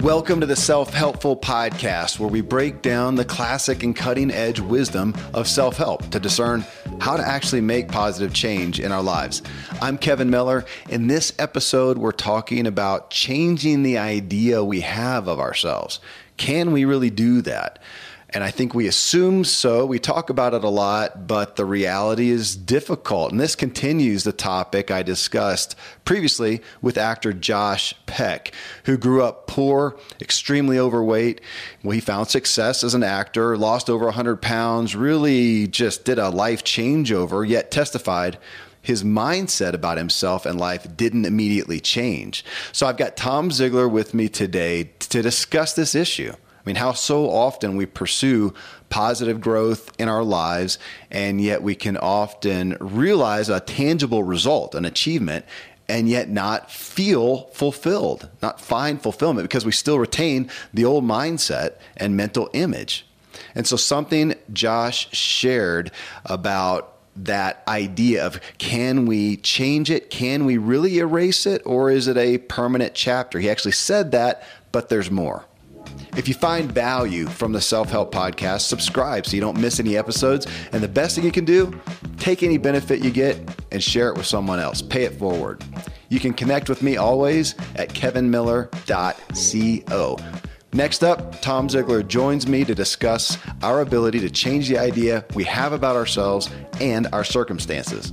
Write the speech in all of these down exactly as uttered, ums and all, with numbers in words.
Welcome to the Self-Helpful Podcast, where we break down the classic and cutting-edge wisdom of self-help to discern how to actually make positive change in our lives. I'm Kevin Miller. In this episode, we're talking about changing the idea we have of ourselves. Can we really do that? And I think we assume so. We talk about it a lot, but the reality is difficult. And this continues the topic I discussed previously with actor Josh Peck, who grew up poor, extremely overweight. He found success as an actor, lost over one hundred pounds, really just did a life changeover, yet testified his mindset about himself and life didn't immediately change. So I've got Tom Ziglar with me today to discuss this issue. I mean, how so often we pursue positive growth in our lives, and yet we can often realize a tangible result, an achievement, and yet not feel fulfilled, not find fulfillment, because we still retain the old mindset and mental image. And so something Josh shared about that idea of, can we change it? Can we really erase it? Or is it a permanent chapter? He actually said that, but there's more. If you find value from the Self-Help Podcast, subscribe so you don't miss any episodes. And the best thing you can do, take any benefit you get and share it with someone else. Pay it forward. You can connect with me always at kevin miller dot co. Next up, Tom Ziglar joins me to discuss our ability to change the idea we have about ourselves and our circumstances.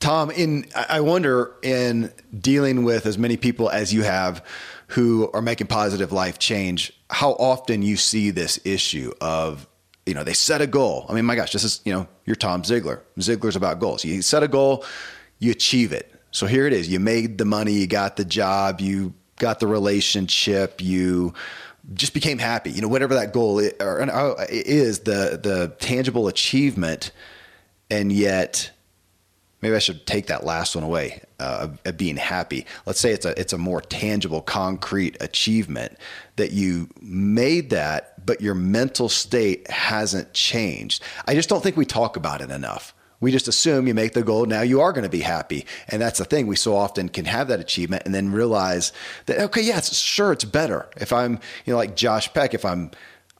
Tom, in I wonder, in dealing with as many people as you have who are making positive life change, how often you see this issue of, you know, they set a goal. I mean, my gosh, this is, you know, you're Tom Ziglar. Ziglar's about goals. You set a goal, you achieve it. So here it is. You made the money, you got the job, you got the relationship, you just became happy. You know, whatever that goal is, or, or, is the the tangible achievement, and yet... Maybe I should take that last one away, uh, of being happy. Let's say it's a it's a more tangible, concrete achievement that you made that, but your mental state hasn't changed. I just don't think we talk about it enough. We just assume you make the goal, now you are going to be happy. And that's the thing. We so often can have that achievement and then realize that, okay, yeah, it's, sure, it's better. If I'm, you know, like Josh Peck, if I'm,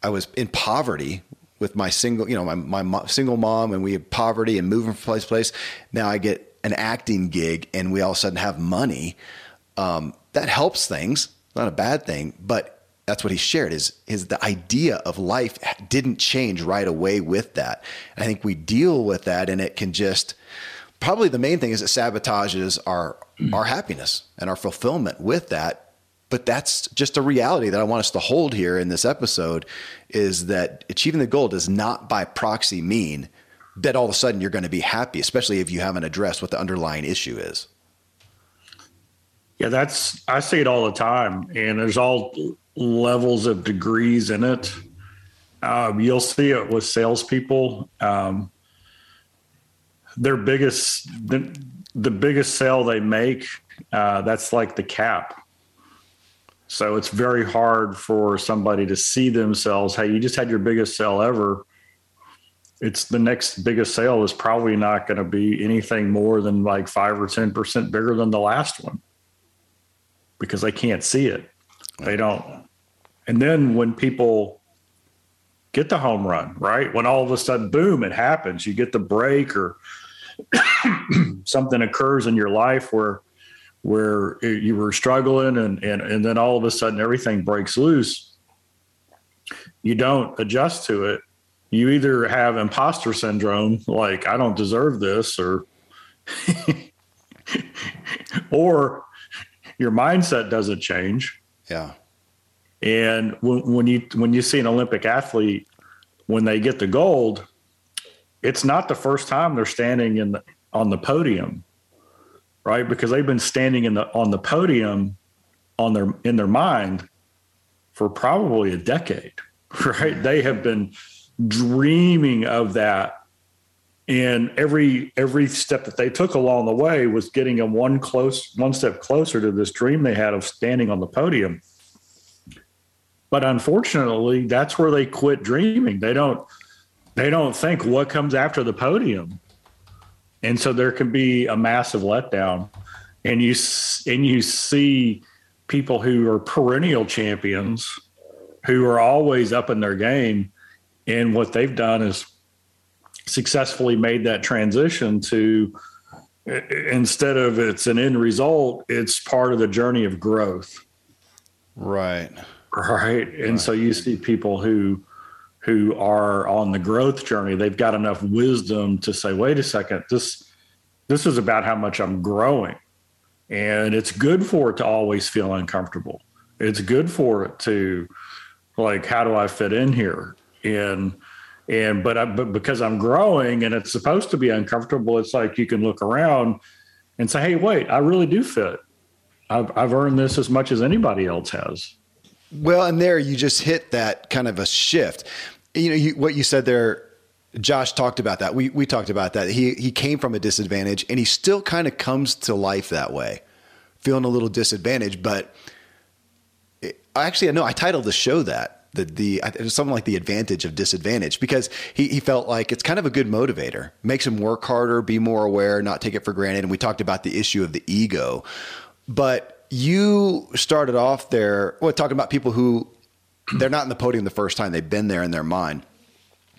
I was in poverty with my single, you know, my, my mo- single mom, and we had poverty and moving from place to place. Now I get an acting gig and we all of a sudden have money. Um, that helps things, not a bad thing, but that's what he shared, is, is the idea of life didn't change right away with that. And I think we deal with that, and it can just, probably the main thing is it sabotages our, mm-hmm. our happiness and our fulfillment with that. But that's just a reality that I want us to hold here in this episode, is that achieving the goal does not by proxy mean that all of a sudden you're going to be happy, especially if you haven't addressed what the underlying issue is. Yeah, that's, I see it all the time, and there's all levels of degrees in it. Um, you'll see it with salespeople. Um, their biggest, the, the biggest sale they make, uh, that's like the cap. So it's very hard for somebody to see themselves. Hey, you just had your biggest sale ever. It's the next biggest sale is probably not going to be anything more than like five or ten percent bigger than the last one, because they can't see it. They don't. And then when people get the home run, right? When all of a sudden, boom, it happens, you get the break or something occurs in your life where where you were struggling and, and, and then all of a sudden everything breaks loose. You don't adjust to it. You either have imposter syndrome, like I don't deserve this, or, or your mindset doesn't change. Yeah. And when, when you, when you see an Olympic athlete, when they get the gold, it's not the first time they're standing in the, on the podium. Right, because they've been standing in the on the podium, on their in their mind, for probably a decade. Right, they have been dreaming of that, and every every step that they took along the way was getting them one close one step closer to this dream they had of standing on the podium. But unfortunately, that's where they quit dreaming. They don't they don't think what comes after the podium. And so there can be a massive letdown, and you and you see people who are perennial champions, who are always up in their game, and what they've done is successfully made that transition to, instead of it's an end result, it's part of the journey of growth. Right. Right. And right. So you see people who. who are on the growth journey, they've got enough wisdom to say, wait a second, this this is about how much I'm growing. And it's good for it to always feel uncomfortable. It's good for it to, like, how do I fit in here? And, and but, I, but because I'm growing and it's supposed to be uncomfortable, it's like you can look around and say, hey, wait, I really do fit. I've, I've earned this as much as anybody else has. Well, and there you just hit that kind of a shift. You know, you, what you said there, Josh talked about that. We we talked about that. He he came from a disadvantage, and he still kind of comes to life that way, feeling a little disadvantaged. But it, actually, I know I titled the show that the the it was something like the advantage of disadvantage, because he he felt like it's kind of a good motivator, makes him work harder, be more aware, not take it for granted. And we talked about the issue of the ego, but. You started off there, well, talking about people who they're not in the podium the first time. They've been there in their mind.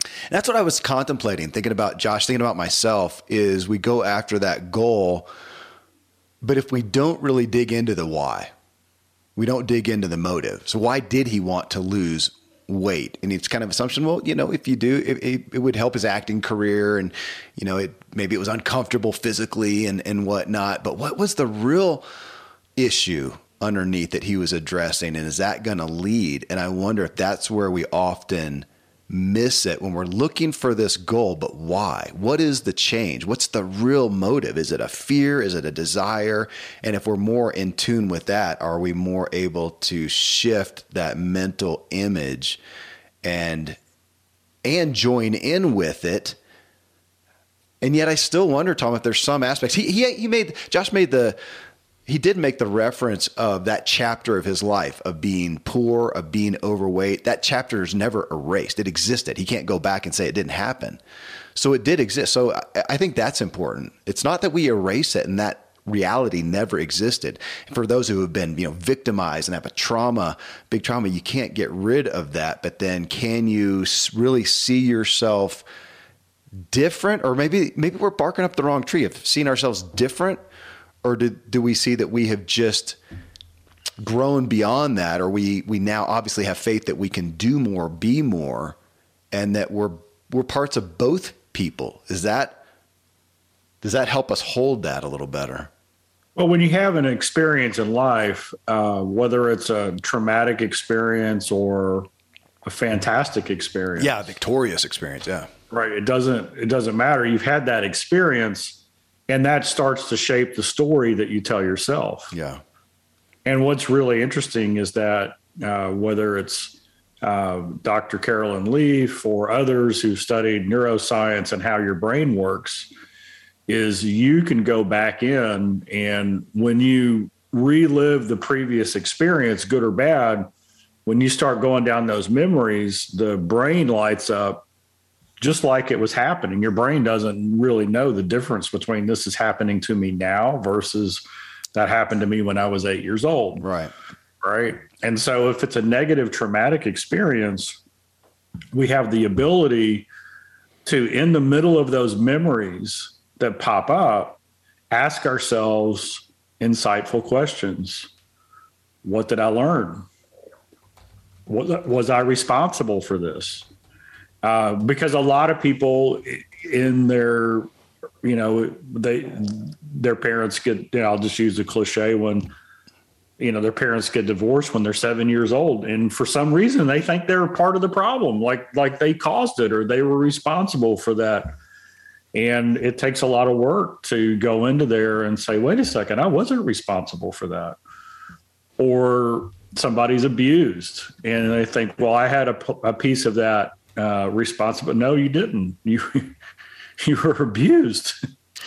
And that's what I was contemplating, thinking about Josh, thinking about myself, is we go after that goal. But if we don't really dig into the why, we don't dig into the motive. So why did he want to lose weight? And it's kind of assumption. Well, you know, if you do, it, it, it would help his acting career. And, you know, it maybe it was uncomfortable physically and, and whatnot. But what was the real issue underneath that he was addressing, and is that going to lead? And I wonder if that's where we often miss it when we're looking for this goal, but why? What is the change? What's the real motive? Is it a fear? Is it a desire? And if we're more in tune with that, are we more able to shift that mental image and, and join in with it? And yet I still wonder, Tom, if there's some aspects he, he, he made, Josh made the, He did make the reference of that chapter of his life, of being poor, of being overweight. That chapter is never erased. It existed. He can't go back and say it didn't happen. So it did exist. So I think that's important. It's not that we erase it and that reality never existed. For those who have been, you know, victimized and have a trauma, big trauma, you can't get rid of that. But then can you really see yourself different? Or maybe, maybe we're barking up the wrong tree of seeing ourselves different. Or do, do we see that we have just grown beyond that? Or we, we now obviously have faith that we can do more, be more, and that we're, we're parts of both people. Is that, does that help us hold that a little better? Well, when you have an experience in life, uh, whether it's a traumatic experience or a fantastic experience. Yeah. A victorious experience. Yeah. Right. It doesn't, it doesn't matter. You've had that experience. And that starts to shape the story that you tell yourself. Yeah. And what's really interesting is that uh, whether it's uh, Doctor Carolyn Leaf or others who studied neuroscience and how your brain works, is you can go back in, and when you relive the previous experience, good or bad, when you start going down those memories, the brain lights up just like it was happening. Your brain doesn't really know the difference between this is happening to me now versus that happened to me when I was eight years old. Right. Right. And so if it's a negative traumatic experience, we have the ability to, in the middle of those memories that pop up, ask ourselves insightful questions. What did I learn? What, was I responsible for this? Uh, because a lot of people in their, you know, they, their parents get, you know, I'll just use the cliche one, you know, their parents get divorced when they're seven years old. And for some reason, they think they're part of the problem, like, like they caused it or they were responsible for that. And it takes a lot of work to go into there and say, wait a second, I wasn't responsible for that. Or somebody's abused and they think, well, I had a, a piece of that uh, responsible. No, you didn't. You you were abused,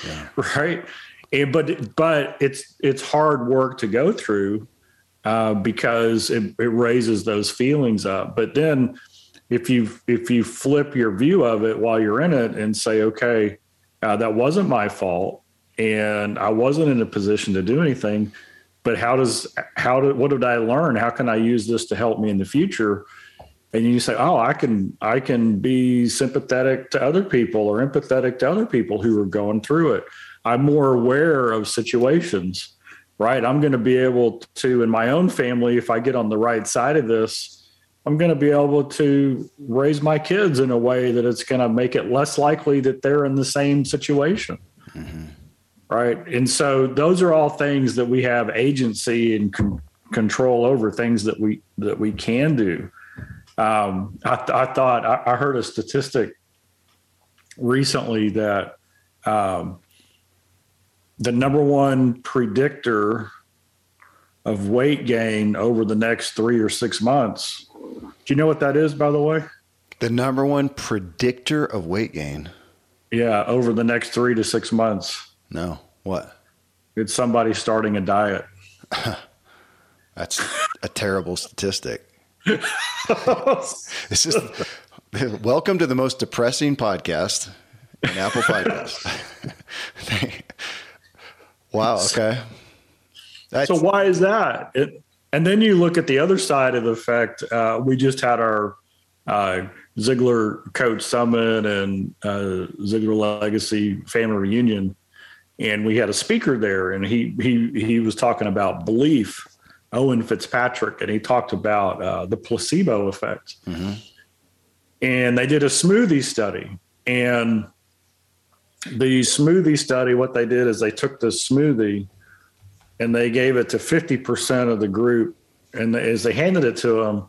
yeah. Right? And, but but it's it's hard work to go through uh, because it, it raises those feelings up. But then If you if you flip your view of it while you're in it and say, okay, uh, that wasn't my fault, and I wasn't in a position to do anything, but how does how did what did I learn? How can I use this to help me in the future? And you say, oh, I can I can be sympathetic to other people or empathetic to other people who are going through it. I'm more aware of situations, right? I'm going to be able to, in my own family, if I get on the right side of this, I'm going to be able to raise my kids in a way that it's going to make it less likely that they're in the same situation. Mm-hmm. Right. And so those are all things that we have agency and con- control over, things that we, that we can do. Um, I, th- I thought I-, I heard a statistic recently that um, the number one predictor of weight gain over the next three or six months. Do you know what that is, by the way? The number one predictor of weight gain. Yeah, over the next three to six months. No, what? It's somebody starting a diet. That's a terrible statistic. This is welcome to the most depressing podcast in Apple Podcasts. Wow. Okay. That's, so why is that? It, And then you look at the other side of the fact, uh, we just had our uh, Ziglar Coach Summit and uh, Ziglar Legacy Family Reunion, and we had a speaker there, and he he he was talking about belief, Owen Fitzpatrick, and he talked about uh, the placebo effect. Mm-hmm. And they did a smoothie study, and the smoothie study, what they did is they took this smoothie and they gave it to fifty percent of the group. And as they handed it to them,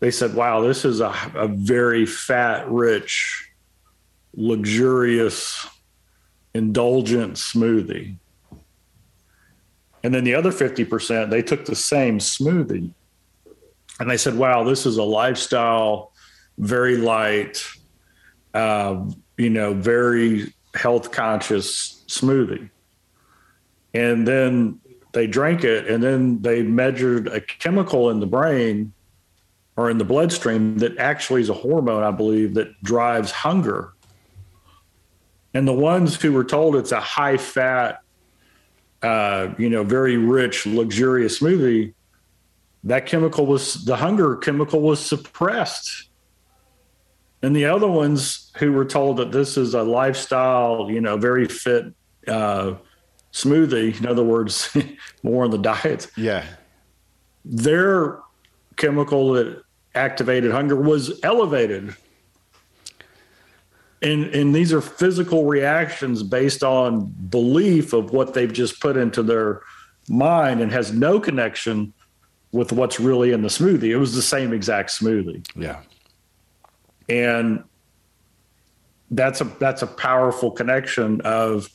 they said, wow, this is a, a very fat, rich, luxurious, indulgent smoothie. And then the other fifty percent, they took the same smoothie. And they said, wow, this is a lifestyle, very light, uh, you know, very health conscious smoothie. And then they drank it, and then they measured a chemical in the brain or in the bloodstream that actually is a hormone, I believe, that drives hunger. And the ones who were told it's a high-fat, uh, you know, very rich, luxurious smoothie, that chemical was, the hunger chemical was suppressed. And the other ones who were told that this is a lifestyle, you know, very fit, uh, smoothie, in other words, more on the diet. Yeah. Their chemical that activated hunger was elevated. And and these are physical reactions based on belief of what they've just put into their mind and has no connection with what's really in the smoothie. It was the same exact smoothie. Yeah. And that's a that's a powerful connection of,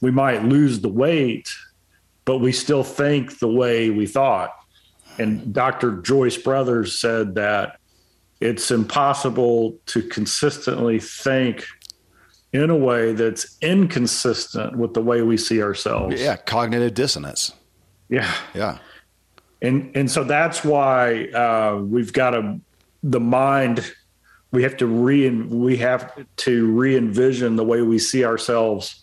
we might lose the weight, but we still think the way we thought. And Doctor Joyce Brothers said that it's impossible to consistently think in a way that's inconsistent with the way we see ourselves. Yeah. Cognitive dissonance. Yeah. Yeah. And, and so that's why uh, we've got a, the mind, we have to re, we have to re-envision the way we see ourselves,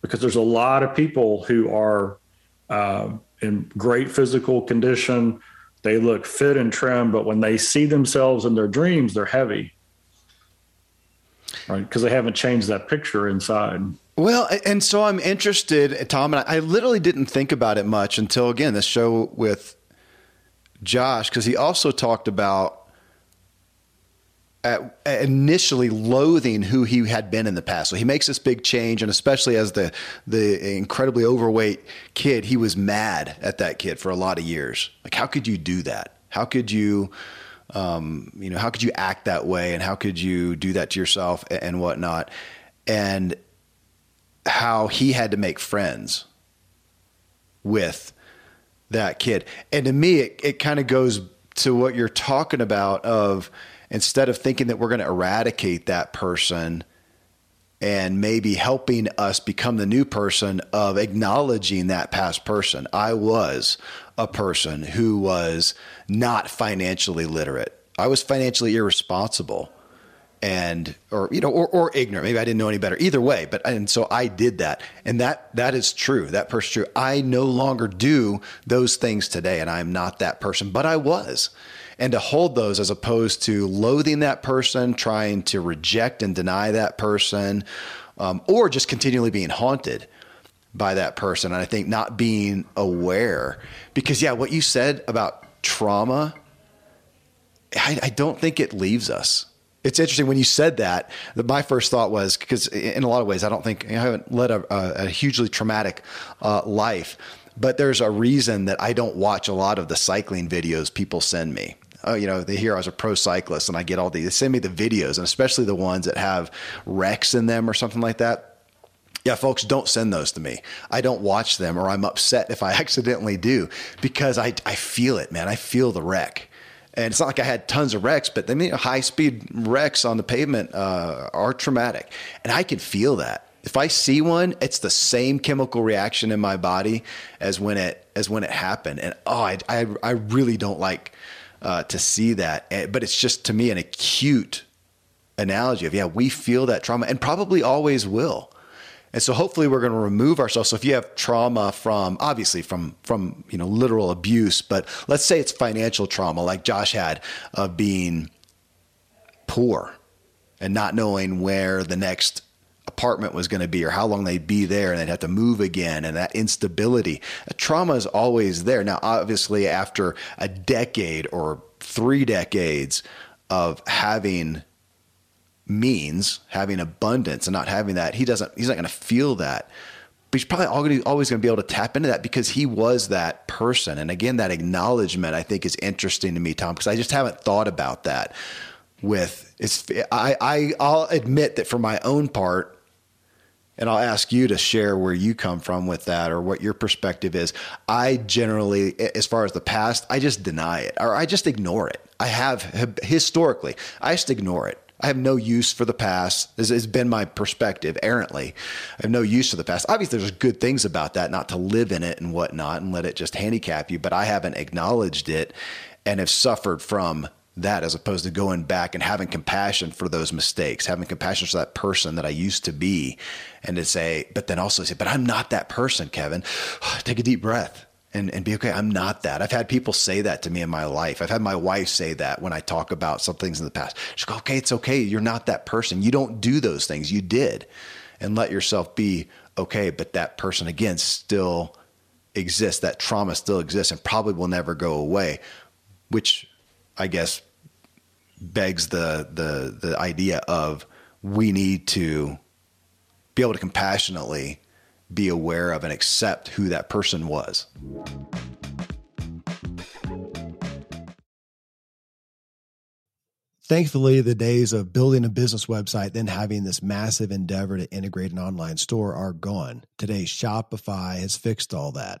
because there's a lot of people who are uh, in great physical condition. They look fit and trim, but when they see themselves in their dreams, they're heavy. Right, because they haven't changed that picture inside. Well, and so I'm interested, Tom, and I literally didn't think about it much until, again, this show with Josh, because he also talked about at, initially loathing who he had been in the past. So he makes this big change, and especially as the the incredibly overweight kid, he was mad at that kid for a lot of years. Like, how could you do that? How could you... Um, you know, how could you act that way, and how could you do that to yourself, and, and whatnot, and how he had to make friends with that kid. And to me, it, it kind of goes to what you're talking about of, instead of thinking that we're going to eradicate that person and maybe helping us become the new person, of acknowledging that past person. I was a person who was not financially literate. I was financially irresponsible and, or, you know, or, or ignorant. Maybe I didn't know any better either way, but, and so I did that. And that, that is true. That person's true. I no longer do those things today, and I'm not that person, but I was. And to hold those, as opposed to loathing that person, trying to reject and deny that person, um, or just continually being haunted by that person. And I think not being aware, because yeah, what you said about trauma, I, I don't think it leaves us. It's interesting when you said that, that my first thought was, because in a lot of ways, I don't think, I haven't led a, a hugely traumatic uh, life, but there's a reason that I don't watch a lot of the cycling videos people send me. Oh, you know, they hear I was a pro cyclist, and I get all these, they send me the videos, and especially the ones that have wrecks in them or something like that. Yeah, folks, don't send those to me. I don't watch them, or I'm upset if I accidentally do, because I, I feel it, man. I feel the wreck. And it's not like I had tons of wrecks, but I mean, high speed wrecks on the pavement uh, are traumatic, and I can feel that. If I see one, it's the same chemical reaction in my body as when it, as when it happened. And, oh, I, I, I really don't like uh, to see that, but it's just, to me, an acute analogy of, yeah, we feel that trauma and probably always will. And so hopefully we're going to remove ourselves. So if you have trauma from, obviously from, from, you know, literal abuse, but let's say it's financial trauma, like Josh had, of being poor and not knowing where the next apartment was going to be, or how long they'd be there, and they'd have to move again, and that instability. Trauma is always there. Now, obviously, after a decade or three decades of having means, having abundance, and not having that, he doesn't, he's not going to feel that, but he's probably always going to be able to tap into that, because he was that person. And again, that acknowledgement, I think, is interesting to me, Tom, because I just haven't thought about that. With it's, I, I, I'll admit that for my own part, and I'll ask you to share where you come from with that, or what your perspective is. I generally, as far as the past, I just deny it, or I just ignore it. I have historically, I just ignore it. I have no use for the past. This has been my perspective errantly. I have no use for the past. Obviously, there's good things about that, not to live in it and whatnot, and let it just handicap you, but I haven't acknowledged it and have suffered from that, as opposed to going back and having compassion for those mistakes, having compassion for that person that I used to be, and to say, but then also say, but I'm not that person, Kevin. Take a deep breath and, and be okay. I'm not that. I've had people say that to me in my life. I've had my wife say that when I talk about some things in the past. She's like, okay, it's okay. You're not that person. You don't do those things. You did, and let yourself be okay. But that person, again, still exists. That trauma still exists and probably will never go away, which I guess begs the, the, the idea of, we need to be able to compassionately be aware of and accept who that person was. Thankfully, the days of building a business website, then having this massive endeavor to integrate an online store are gone. Today, Shopify has fixed all that.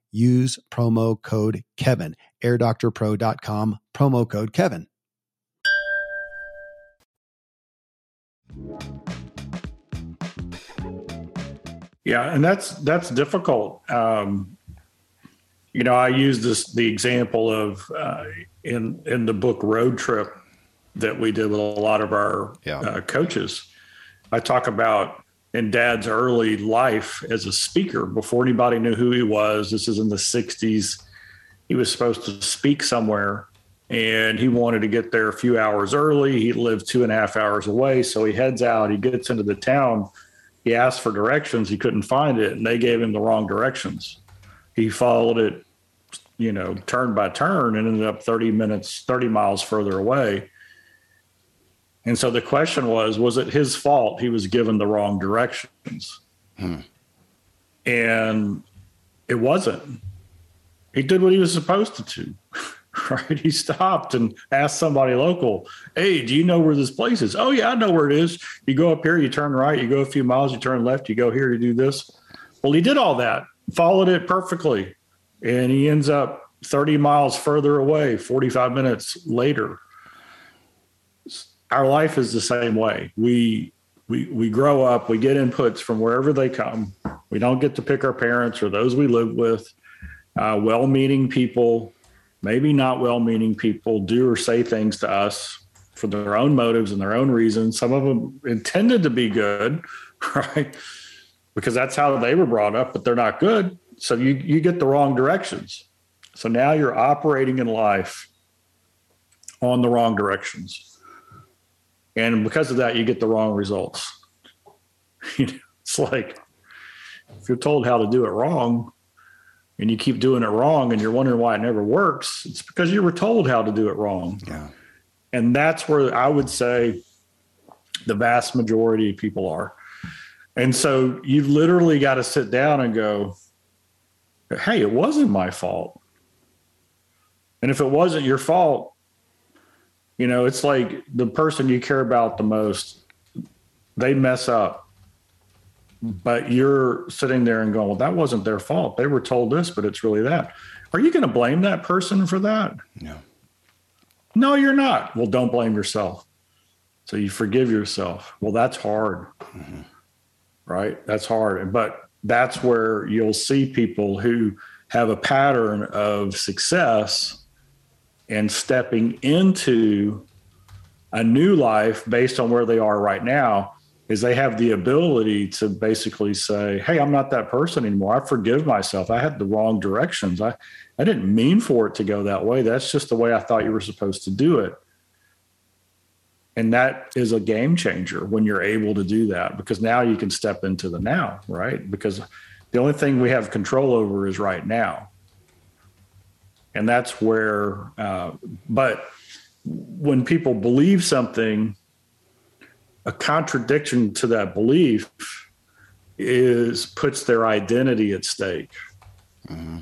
Use promo code Kevin, air doctor pro dot com, promo code Kevin. Yeah, and that's that's difficult. Um, you know, I use this the example of uh, in in the book Road Trip that we did with a lot of our yeah. uh, coaches. I talk about in Dad's early life as a speaker, before anybody knew who he was. This is in the sixties. He was supposed to speak somewhere, and he wanted to get there a few hours early. He lived two and a half hours away, so he heads out. He gets into the town. He asked for directions. He couldn't find it, and they gave him the wrong directions. He followed it, you know, turn by turn, and ended up thirty minutes, thirty miles further away. And so the question was, was it his fault he was given the wrong directions? Hmm. And it wasn't. He did what he was supposed to do, right? He stopped and asked somebody local, hey, do you know where this place is? Oh, yeah, I know where it is. You go up here, you turn right, you go a few miles, you turn left, you go here, you do this. Well, he did all that, followed it perfectly, and he ends up thirty miles further away, forty-five minutes later. Our life is the same way. We we we grow up, we get inputs from wherever they come. We don't get to pick our parents or those we live with. Uh, well-meaning people, maybe not well-meaning people, do or say things to us for their own motives and their own reasons. Some of them intended to be good, right? Because that's how they were brought up, but they're not good. So you you get the wrong directions. So now you're operating in life on the wrong directions. And because of that, you get the wrong results. It's like, if you're told how to do it wrong and you keep doing it wrong and you're wondering why it never works, it's because you were told how to do it wrong. Yeah. And that's where I would say the vast majority of people are. And so you literally got to sit down and go, hey, it wasn't my fault. And if it wasn't your fault, you know, it's like the person you care about the most, they mess up, but you're sitting there and going, well, that wasn't their fault. They were told this, but it's really that. Are you going to blame that person for that? No. No, you're not. Well, don't blame yourself. So you forgive yourself. Well, that's hard, mm-hmm. right? That's hard. But that's where you'll see people who have a pattern of success and stepping into a new life based on where they are right now, is they have the ability to basically say, hey, I'm not that person anymore. I forgive myself. I had the wrong directions. I, I didn't mean for it to go that way. That's just the way I thought you were supposed to do it. And that is a game changer when you're able to do that, because now you can step into the now, right? Because the only thing we have control over is right now. And that's where, uh, but when people believe something, a contradiction to that belief is puts their identity at stake. Mm-hmm.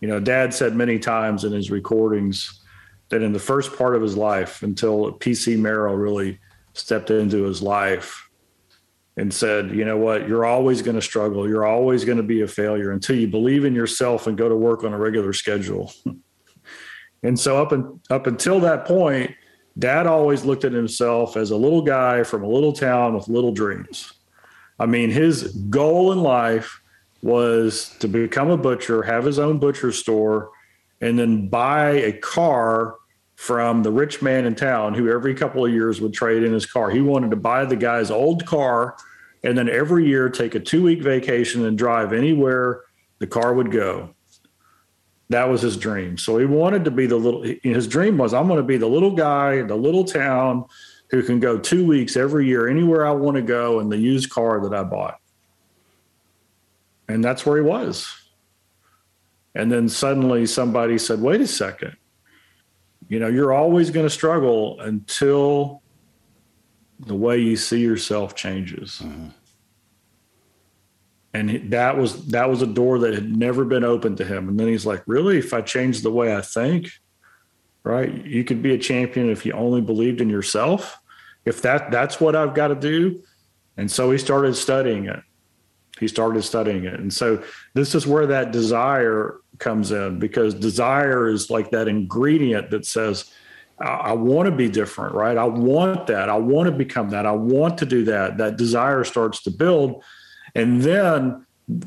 You know, Dad said many times in his recordings that in the first part of his life, until P C Merrill really stepped into his life and said, you know what, you're always going to struggle. You're always going to be a failure until you believe in yourself and go to work on a regular schedule. And so up and up until that point, Dad always looked at himself as a little guy from a little town with little dreams. I mean, his goal in life was to become a butcher, have his own butcher store, and then buy a car from the rich man in town who every couple of years would trade in his car. He wanted to buy the guy's old car and then every year take a two-week vacation and drive anywhere the car would go. That was his dream. So he wanted to be the little, his dream was, I'm going to be the little guy in the little town who can go two weeks every year, anywhere I want to go in the used car that I bought. And that's where he was. And then suddenly somebody said, wait a second, you know, you're always going to struggle until the way you see yourself changes. Mm-hmm. And that was that was a door that had never been open to him. And then he's like, really, if I change the way I think, right, you could be a champion if you only believed in yourself. If that that's what I've got to do. And so he started studying it. He started studying it. And so this is where that desire comes in, because desire is like that ingredient that says, I, I want to be different, right? I want that. I want to become that. I want to do that. That desire starts to build. And then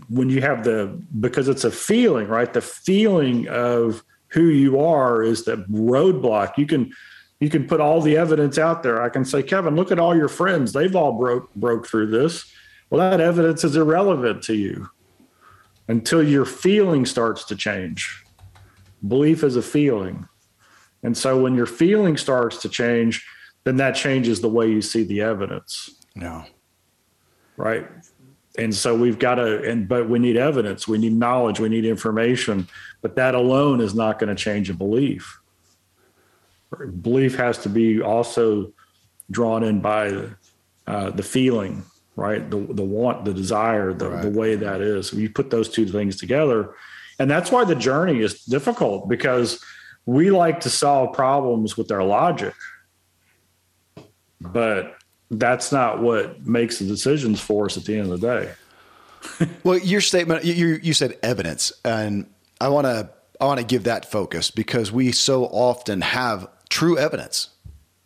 when you have the, because it's a feeling, right? The feeling of who you are is the roadblock. You can, you can put all the evidence out there. I can say, Kevin, look at all your friends. They've all broke, broke through this. Well, that evidence is irrelevant to you until your feeling starts to change. Belief is a feeling. And so when your feeling starts to change, then that changes the way you see the evidence. Yeah. Right. And so we've got to, and, but we need evidence, we need knowledge, we need information, but that alone is not going to change a belief. Belief has to be also drawn in by uh, the feeling, right? The the want, the desire, the, right. the way that is. So you put those two things together. And that's why the journey is difficult, because we like to solve problems with our logic, but that's not what makes the decisions for us at the end of the day. Well, your statement, you you said evidence, and I want to I want to give that focus, because we so often have true evidence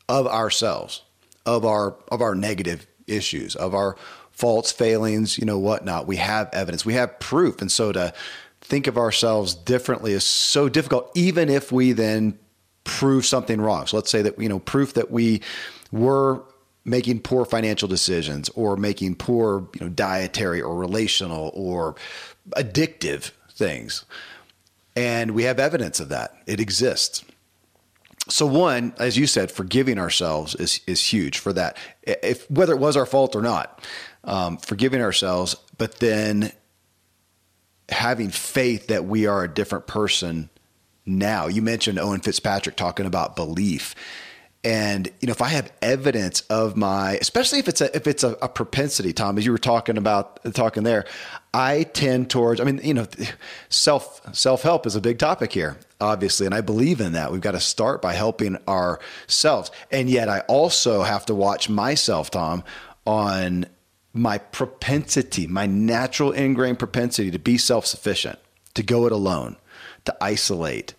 of ourselves, of our of our negative issues, of our faults, failings, you know, whatnot. We have evidence, we have proof, and so to think of ourselves differently is so difficult, even if we then prove something wrong. So let's say that, you know, proof that we were making poor financial decisions, or making poor, you know, dietary or relational or addictive things. And we have evidence of that. It exists. So one, as you said, forgiving ourselves is, is huge for that. If, whether it was our fault or not, um, forgiving ourselves, but then having faith that we are a different person now. You mentioned Owen Fitzpatrick talking about belief. And, you know, if I have evidence of my, especially if it's a, if it's a, a propensity, Tom, as you were talking about talking there, I tend towards, I mean, you know, self, self-help is a big topic here, obviously. And I believe in that. We've got to start by helping ourselves. And yet I also have to watch myself, Tom, on my propensity, my natural ingrained propensity to be self-sufficient, to go it alone, to isolate,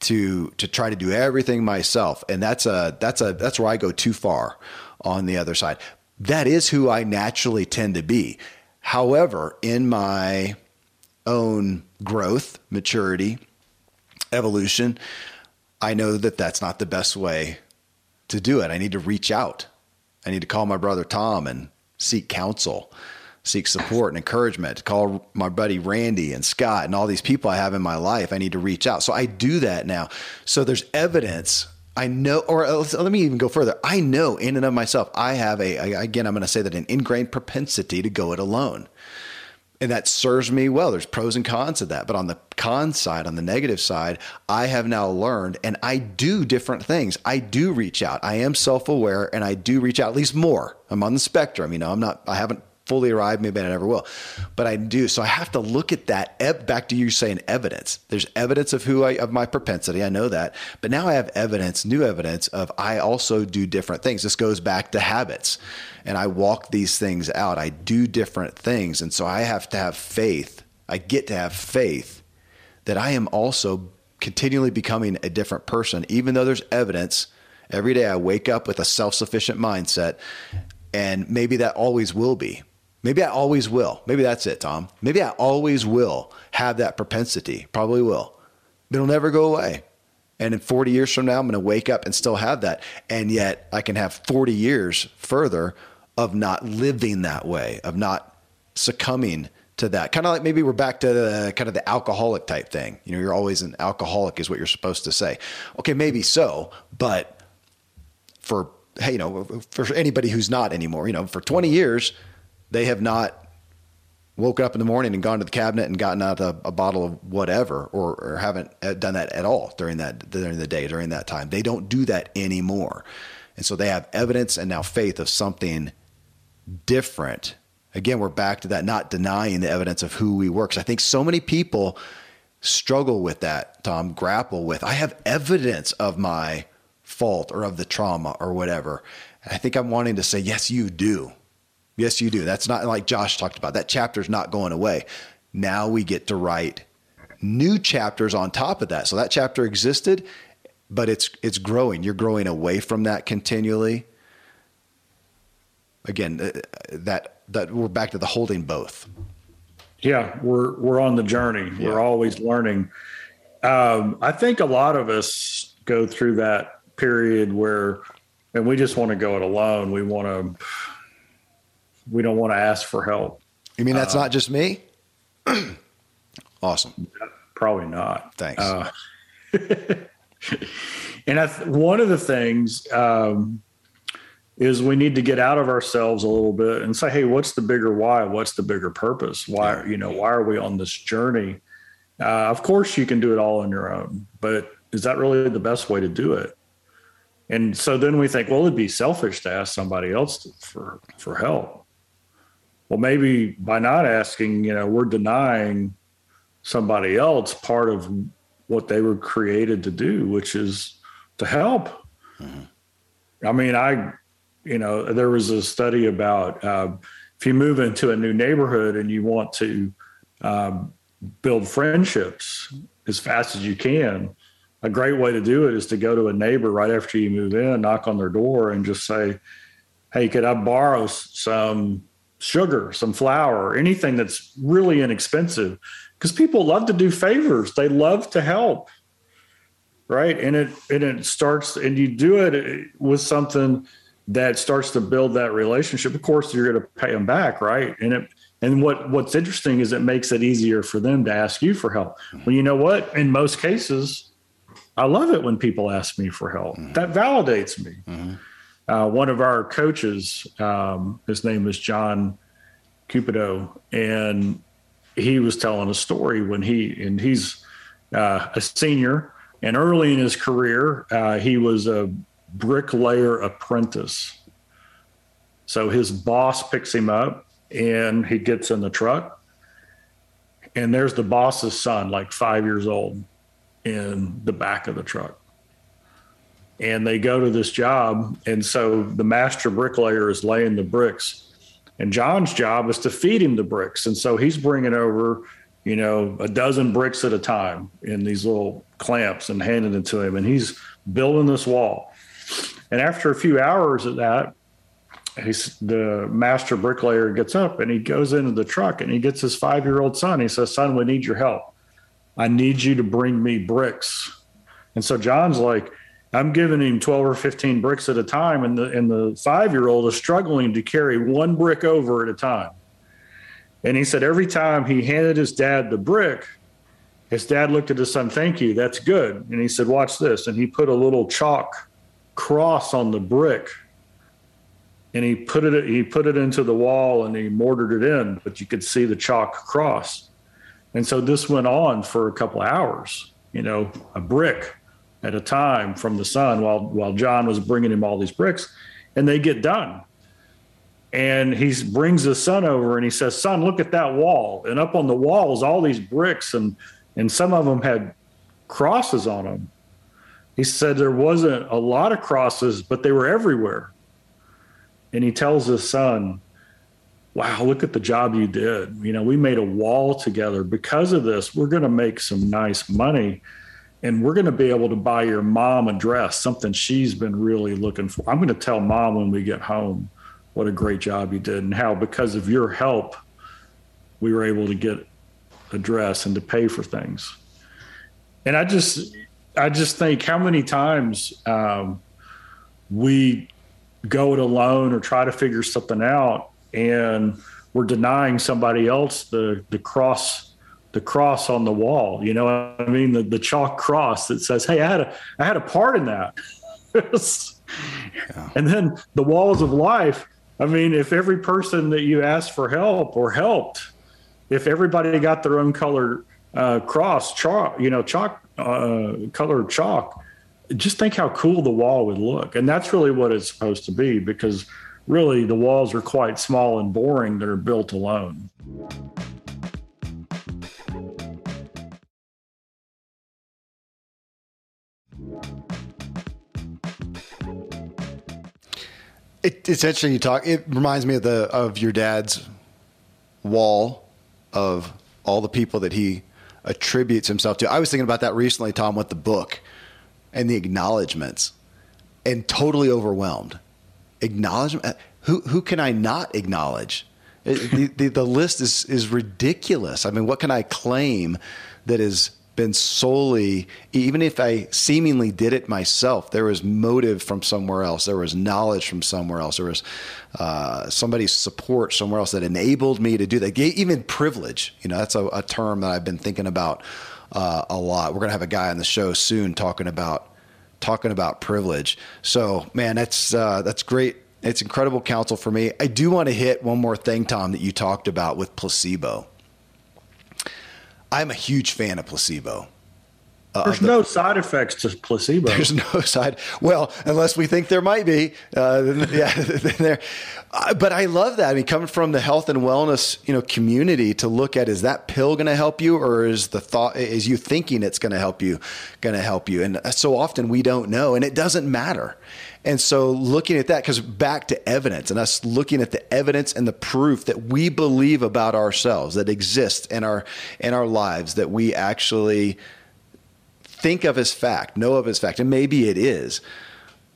to to try to do everything myself. And that's a that's a that's where I go too far on the other side. That is who I naturally tend to be. However, in my own growth, maturity, evolution, I know that that's not the best way to do it. I need to reach out. I need to call my brother Tom and seek counsel, seek support and encouragement, call my buddy Randy and Scott and all these people I have in my life. I need to reach out. So I do that now. So there's evidence. I know, or let me even go further. I know in and of myself, I have a, again, I'm going to say that an ingrained propensity to go it alone. And that serves me well. There's pros and cons to that. But on the con side, on the negative side, I have now learned, and I do different things. I do reach out. I am self-aware and I do reach out, at least more. I'm on the spectrum. You know, I'm not, I haven't fully arrived. Maybe I never will, but I do. So I have to look at that back to you saying evidence. There's evidence of who I, of my propensity. I know that, but now I have evidence, new evidence of, I also do different things. This goes back to habits, and I walk these things out. I do different things. And so I have to have faith. I get to have faith that I am also continually becoming a different person, even though there's evidence. Every day I wake up with a self-sufficient mindset, and maybe that always will be. Maybe I always will. Maybe that's it, Tom. Maybe I always will have that propensity. Probably will. It'll never go away. And in forty years from now, I'm going to wake up and still have that. And yet I can have forty years further of not living that way, of not succumbing to that. Kind of like maybe we're back to the kind of the alcoholic type thing. You know, you're always an alcoholic is what you're supposed to say. Okay, maybe so, but for, hey, you know, for anybody who's not anymore, you know, for twenty years, they have not woke up in the morning and gone to the cabinet and gotten out a, a bottle of whatever, or, or haven't done that at all during that, during the day, during that time. They don't do that anymore. And so they have evidence and now faith of something different. Again, we're back to that, not denying the evidence of who we were. 'Cause I think so many people struggle with that, Tom, grapple with, I have evidence of my fault or of the trauma or whatever. And I think I'm wanting to say, yes, you do. Yes, you do. That's not like Josh talked about. That chapter's not going away. Now we get to write new chapters on top of that. So that chapter existed, but it's it's growing. You're growing away from that continually. Again, that that we're back to the holding both. Yeah, we're we're on the journey. Yeah. We're always learning. Um, I think a lot of us go through that period where, and we just want to go it alone. We want to. We don't want to ask for help. You mean that's uh, not just me? Awesome. Probably not. Thanks. Uh, and I th- one of the things um, is we need to get out of ourselves a little bit and say, hey, what's the bigger why? What's the bigger purpose? Why, you know, why are we on this journey? Uh, of course, you can do it all on your own, but is that really the best way to do it? And so then we think, well, it'd be selfish to ask somebody else to, for for help. Well, maybe by not asking, you know, we're denying somebody else part of what they were created to do, which is to help. Mm-hmm. I mean, I, you know, there was a study about uh, if you move into a new neighborhood and you want to um, build friendships as fast as you can, a great way to do it is to go to a neighbor right after you move in, knock on their door and just say, hey, could I borrow some sugar, some flour, anything that's really inexpensive, because people love to do favors. They love to help. Right. And it, and it starts, and you do it with something that starts to build that relationship. Of course, you're going to pay them back. Right. And it, and what, what's interesting is it makes it easier for them to ask you for help. Well, you know what, in most cases, I love it when people ask me for help. Mm-hmm. That validates me. Mm-hmm. Uh, one of our coaches, um, his name is John Cupido, and he was telling a story when he, and he's uh, a senior, and early in his career, uh, he was a bricklayer apprentice. So his boss picks him up and he gets in the truck, and there's the boss's son, like five years old, in the back of the truck. And they go to this job. And so the master bricklayer is laying the bricks, and John's job is to feed him the bricks. And so he's bringing over, you know, a dozen bricks at a time in these little clamps and handed it to him. And he's building this wall. And after a few hours of that, he's, the master bricklayer gets up and he goes into the truck and he gets his five-year-old son. He says, son, we need your help. I need you to bring me bricks. And so John's like, I'm giving him twelve or fifteen bricks at a time. And the, and the five-year-old is struggling to carry one brick over at a time. And he said, every time he handed his dad the brick, his dad looked at his son, thank you, that's good. And he said, watch this. And he put a little chalk cross on the brick and he put it, he put it into the wall and he mortared it in, but you could see the chalk cross. And so this went on for a couple of hours, you know, a brick at a time from the son while, while John was bringing him all these bricks, and they get done. And he brings his son over and he says, son, look at that wall. And up on the walls, all these bricks, and, and some of them had crosses on them. He said there wasn't a lot of crosses, but they were everywhere. And he tells his son, wow, look at the job you did. You know, we made a wall together. Because of this, we're going to make some nice money. And we're going to be able to buy your mom a dress, something she's been really looking for. I'm going to tell mom when we get home what a great job you did and how, because of your help, we were able to get a dress and to pay for things. And I just, I just think how many times um, we go it alone or try to figure something out, and we're denying somebody else the the cross the cross on the wall. You know what I mean? The the chalk cross that says, "Hey, I had a I had a part in that." Yeah. And then the walls of life. I mean, if every person that you asked for help or helped, if everybody got their own color uh, cross chalk, you know, chalk uh, colored chalk, just think how cool the wall would look. And that's really what it's supposed to be, because really the walls are quite small and boring. They're built alone. It, it's interesting you talk. It reminds me of the of your dad's wall of all the people that he attributes himself to. I was thinking about that recently, Tom, with the book and the acknowledgments, and totally overwhelmed. Acknowledgement. Who who can I not acknowledge? the, the the list is is ridiculous. I mean, what can I claim that is? Been solely, even if I seemingly did it myself, there was motive from somewhere else. There was knowledge from somewhere else. There was uh, somebody's support somewhere else that enabled me to do that. Even privilege, you know, that's a, a term that I've been thinking about uh, a lot. We're going to have a guy on the show soon talking about talking about privilege. So, man, that's uh, that's great. It's incredible counsel for me. I do want to hit one more thing, Tom, that you talked about with placebo. I'm a huge fan of placebo. Uh, there's of the, no side effects to placebo. There's no side. Well, unless we think there might be. Uh, then, yeah, then there. Uh, but I love that. I mean, coming from the health and wellness, you know, community, to look at, is that pill going to help you, or is the thought, is you thinking it's going to help you, going to help you? And so often we don't know, and it doesn't matter. And so looking at that, because back to evidence and us looking at the evidence and the proof that we believe about ourselves that exists in our in our lives, that we actually think of as fact, know of as fact, and maybe it is.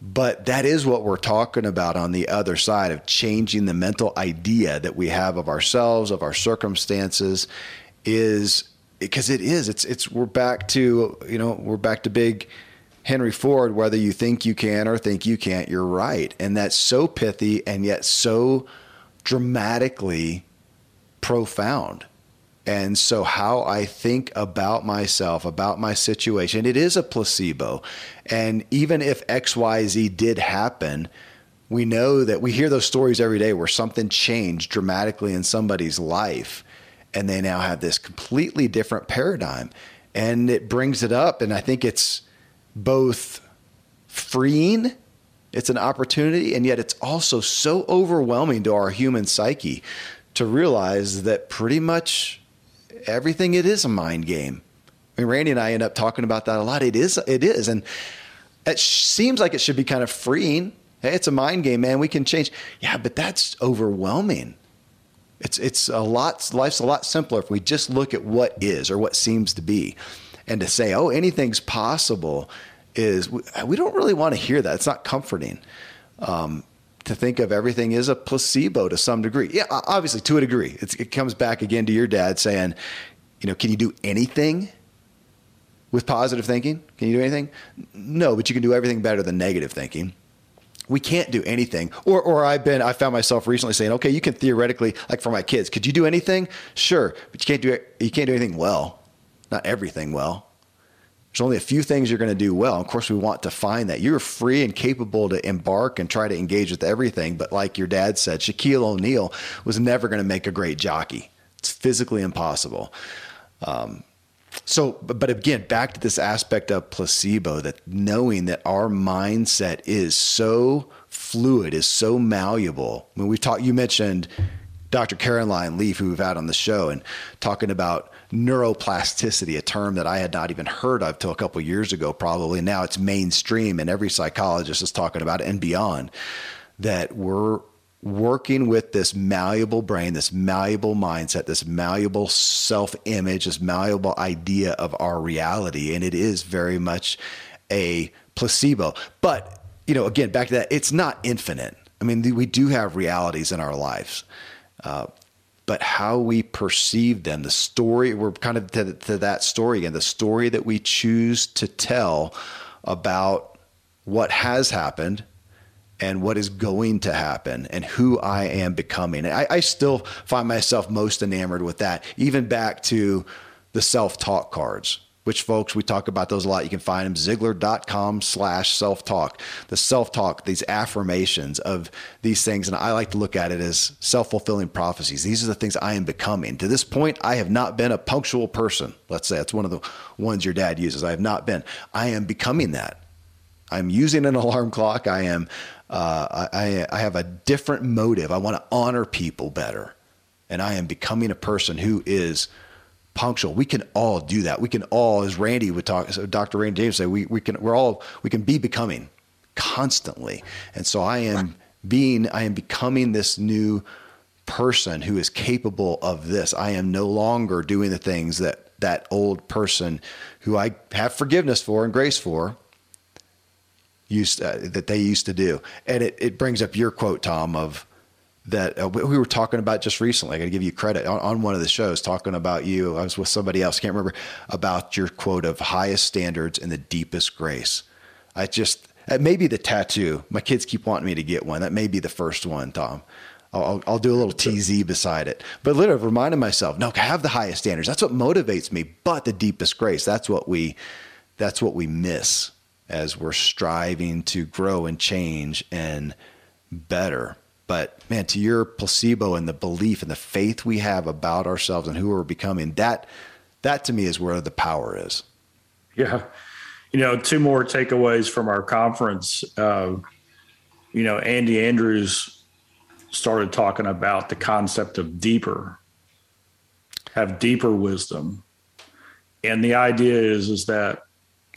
But that is what we're talking about on the other side of changing the mental idea that we have of ourselves, of our circumstances, is because it is. It's it's we're back to, you know, we're back to big Henry Ford, whether you think you can or think you can't, you're right. And that's so pithy and yet so dramatically profound. And so how I think about myself, about my situation, it is a placebo. And even if X Y Z did happen, we know that we hear those stories every day where something changed dramatically in somebody's life, and they now have this completely different paradigm. And it brings it up. And I think it's both freeing, it's an opportunity, and yet it's also so overwhelming to our human psyche to realize that pretty much everything, it is a mind game. I mean, Randy and I end up talking about that a lot. It is, it is. And it sh- seems like it should be kind of freeing. Hey, it's a mind game, man. We can change. Yeah, but that's overwhelming. It's, it's a lot, life's a lot simpler if we just look at what is or what seems to be. and to say, oh, anything's possible is, we don't really want to hear that. It's not comforting. Um, to think of everything as a placebo to some degree. Yeah, obviously to a degree. It's, it comes back again to your dad saying, you know, can you do anything with positive thinking? Can you do anything? No, but you can do everything better than negative thinking. We can't do anything. Or, or I've been, I found myself recently saying, okay, you can theoretically, like for my kids, could you do anything? Sure. But you can't do it. You can't do anything well, not everything well. There's only a few things you're going to do well. Of course, we want to find that. You're free and capable to embark and try to engage with everything. But like your dad said, Shaquille O'Neal was never going to make a great jockey. It's physically impossible. Um, so, but again, back to this aspect of placebo, that knowing that our mindset is so fluid, is so malleable. When we talked, you mentioned Doctor Carolyn Leaf, who we've had on the show, and talking about neuroplasticity, a term that I had not even heard of till a couple of years ago, probably. Now it's mainstream and every psychologist is talking about it and beyond, that we're working with this malleable brain, this malleable mindset, this malleable self-image, this malleable idea of our reality. And it is very much a placebo. But, you know, again, back to that, it's not infinite. I mean, we do have realities in our lives. Uh, but how we perceive them, the story, we're kind of to, to that story again, the story that we choose to tell about what has happened and what is going to happen and who I am becoming. And I, I still find myself most enamored with that, even back to the self-talk cards, which folks, we talk about those a lot. You can find them Ziglar.com slash self-talk, the self-talk, these affirmations of these things. And I like to look at it as self-fulfilling prophecies. These are the things I am becoming. To this point, I have not been a punctual person. Let's say that's one of the ones your dad uses. I have not been, I am becoming that. I'm using an alarm clock. I am, uh, I, I have a different motive. I want to honor people better. And I am becoming a person who is punctual. We can all do that. We can all, as Randy would talk, so Doctor Randy James say, we, we can, we're all, we can be becoming constantly. And so I am being, I am becoming this new person who is capable of this. I am no longer doing the things that that old person who I have forgiveness for and grace for used uh, that they used to do. And it, it brings up your quote, Tom, of, that uh, we were talking about just recently. I got to give you credit on, on one of the shows talking about you. I was with somebody else. Can't remember about your quote of highest standards and the deepest grace. I just, it may be the tattoo. My kids keep wanting me to get one. That may be the first one, Tom. I'll, I'll do a little T Z beside it, but literally reminding myself, no, I have the highest standards. That's what motivates me, but the deepest grace. That's what we, that's what we miss as we're striving to grow and change and better. But man, to your placebo and the belief and the faith we have about ourselves and who we're becoming, that, that to me is where the power is. Yeah. You know, two more takeaways from our conference. Uh, you know, Andy Andrews started talking about the concept of deeper, have deeper wisdom. And the idea is, is that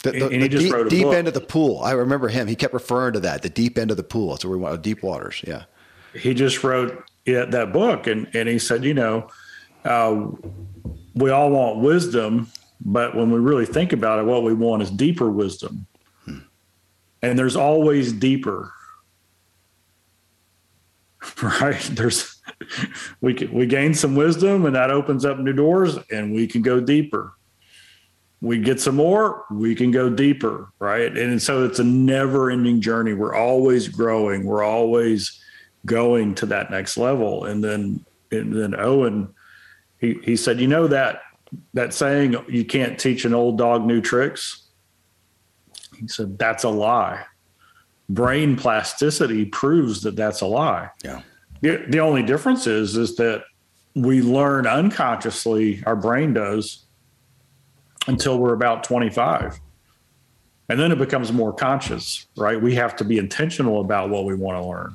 The, the, and he the just deep, wrote a deep book. End of the pool. I remember him. He kept referring to that, the deep end of the pool. That's where we want deep waters. Yeah. He just wrote yeah, that book and, and he said, you know, uh, we all want wisdom, but when we really think about it, what we want is deeper wisdom. Hmm. And there's always deeper, right? There's, we can, we gain some wisdom and that opens up new doors and we can go deeper. We get some more, we can go deeper, right? And so it's a never ending journey. We're always growing. We're always going to that next level. And then, and then Owen, he, he said, you know, that, that saying, you can't teach an old dog new tricks. He said, that's a lie. Brain plasticity proves that that's a lie. Yeah. The, the only difference is, is that we learn unconsciously, our brain does, until we're about twenty-five. And then it becomes more conscious, right? We have to be intentional about what we want to learn.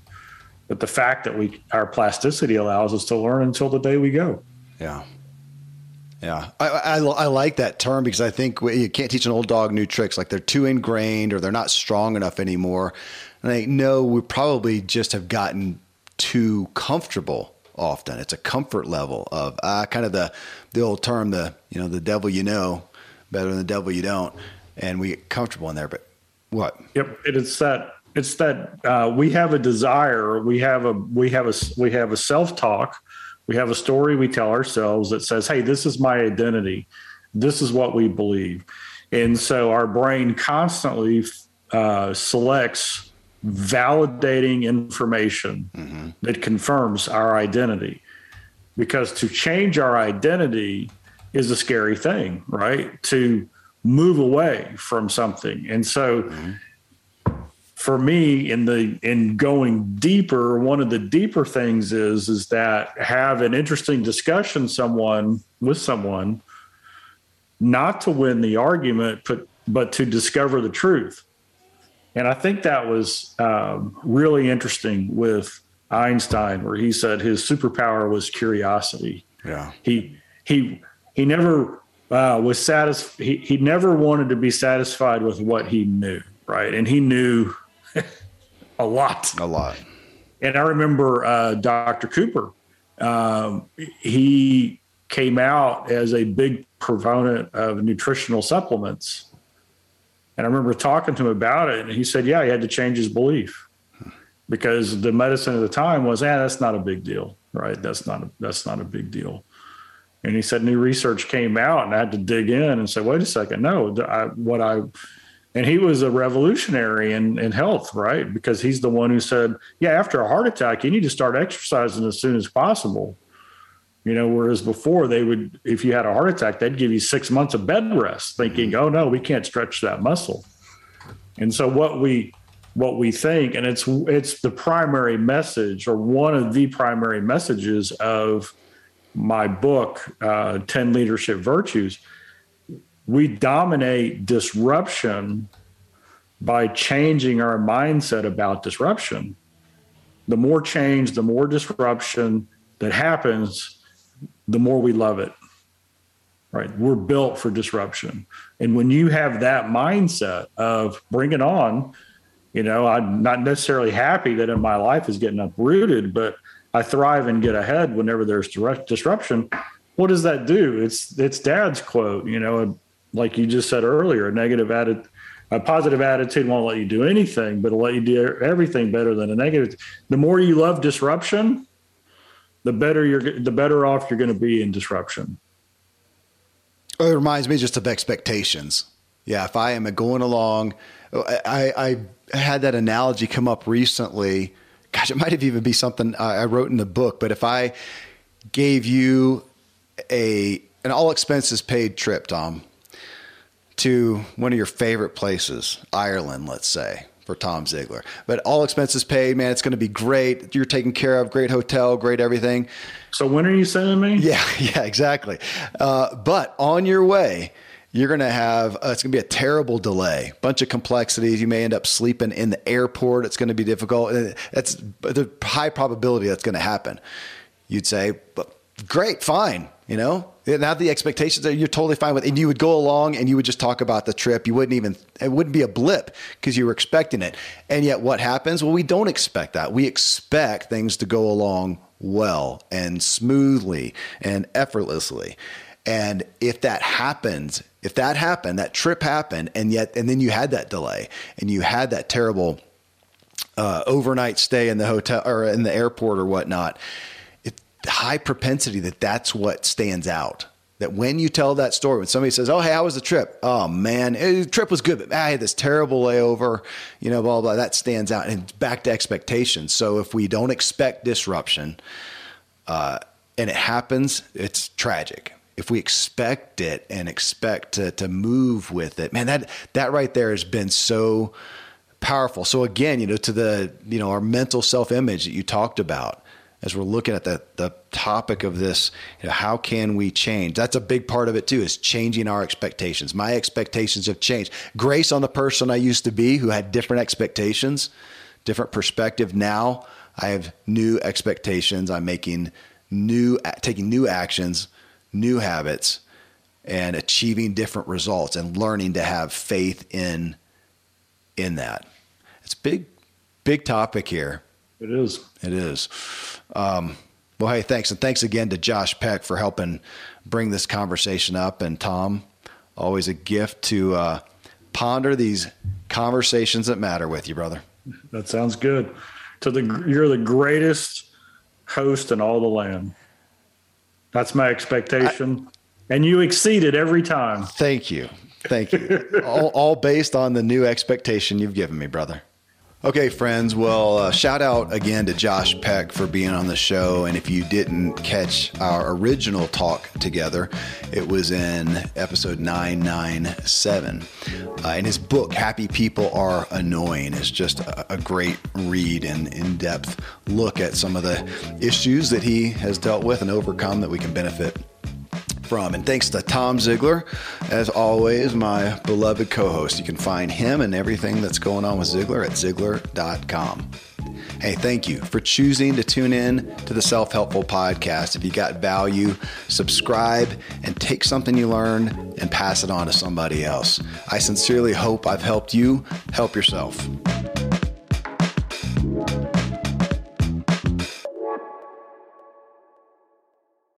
But the fact that we, our plasticity allows us to learn until the day we go. Yeah. Yeah. I, I, I like that term because I think you can't teach an old dog new tricks. Like they're too ingrained or they're not strong enough anymore. And I know we probably just have gotten too comfortable. Often it's a comfort level of uh, kind of the, the old term, the, you know, the devil, you know, better than the devil you don't, and we get comfortable in there. But what? Yep, it's that it's that uh, we have a desire, we have a we have a we have a self-talk, we have a story we tell ourselves that says, "Hey, this is my identity, this is what we believe," and so our brain constantly uh, selects validating information mm-hmm. that confirms our identity, because to change our identity is a scary thing, right? To move away from something. And so mm-hmm. for me in the, in going deeper, one of the deeper things is, is that have an interesting discussion someone with someone, not to win the argument, but, but to discover the truth. And I think that was um, really interesting with Einstein, where he said his superpower was curiosity. Yeah, he he he never uh, was satisfied. He, he never wanted to be satisfied with what he knew, right? And he knew a lot, a lot. And I remember uh, Doctor Cooper. Um, he came out as a big proponent of nutritional supplements. And I remember talking to him about it, and he said, yeah, he had to change his belief because the medicine at the time was, ah, that's not a big deal, right? That's not a, that's not a big deal. And he said, new research came out, and I had to dig in and say, wait a second, no, I, what I, and he was a revolutionary in, in health, right? Because he's the one who said, yeah, after a heart attack, you need to start exercising as soon as possible. You know, whereas before they would, if you had a heart attack, they'd give you six months of bed rest thinking, oh no, we can't stretch that muscle. And so what we, what we think, and it's, it's the primary message, or one of the primary messages of my book, uh, ten Leadership Virtues. We dominate disruption by changing our mindset about disruption. The more change, the more disruption that happens, the more we love it, right? We're built for disruption. And when you have that mindset of bring it on, you know, I'm not necessarily happy that in my life is getting uprooted, but I thrive and get ahead whenever there's direct disruption. What does that do? It's, it's Dad's quote, you know, like you just said earlier, a negative atti- a positive attitude won't let you do anything, but it'll let you do everything better than a negative. The more you love disruption, the better you're, the better off you're going to be in disruption. It reminds me just of expectations. Yeah. If I am going along, I, I had that analogy come up recently. Gosh, it might have even be something I wrote in the book, but if I gave you a, an all expenses paid trip, Tom, to one of your favorite places, Ireland, let's say, for Tom Ziglar, but all expenses paid, man, it's going to be great. You're taken care of, great hotel, great everything. So when are you sending me? Yeah, yeah, exactly. Uh, but on your way, you're going to have, uh, it's going to be a terrible delay, bunch of complexities. You may end up sleeping in the airport. It's going to be difficult. That's the high probability that's going to happen. You'd say, but great, fine. You know, now the expectations that you're totally fine with, and you would go along and you would just talk about the trip. You wouldn't even, it wouldn't be a blip because you were expecting it. And yet what happens? Well, we don't expect that. We expect things to go along well and smoothly and effortlessly. And if that happens, if that happened, that trip happened, and yet, and then you had that delay and you had that terrible uh, overnight stay in the hotel or in the airport or whatnot, high propensity that that's what stands out. That when you tell that story, when somebody says, oh, hey, how was the trip? Oh man, the trip was good, but I had this terrible layover, you know, blah, blah, that stands out. And it's back to expectations. So if we don't expect disruption, uh, and it happens, it's tragic. If we expect it and expect to, to move with it, man, that, that right there has been so powerful. So again, you know, to the, you know, our mental self-image that you talked about, as we're looking at the, the topic of this, you know, how can we change? That's a big part of it too, is changing our expectations. My expectations have changed. Grace on the person I used to be, who had different expectations, different perspective. Now I have new expectations. I'm making new, taking new actions, new habits, and achieving different results, and learning to have faith in, in that. It's big, big topic here. It is. It is. Um, well, hey, thanks. And thanks again to Josh Peck for helping bring this conversation up. And Tom, always a gift to uh, ponder these conversations that matter with you, brother. That sounds good. To the you're the greatest host in all the land. That's my expectation. I, and you exceed it every time. Thank you. Thank you. all, all based on the new expectation you've given me, brother. Okay, friends. Well, uh, shout out again to Josh Peck for being on the show. And if you didn't catch our original talk together, it was in episode nine ninety-seven. Uh, and his book, Happy People Are Annoying, is just a, a great read and in-depth look at some of the issues that he has dealt with and overcome that we can benefit from. And thanks to Tom Ziglar, as always, my beloved co-host. You can find him and everything that's going on with Ziglar at Ziglar dot com. Hey, thank you for choosing to tune in to the Self Helpful Podcast. If you got value, subscribe and take something you learned and pass it on to somebody else. I sincerely hope I've helped you help yourself.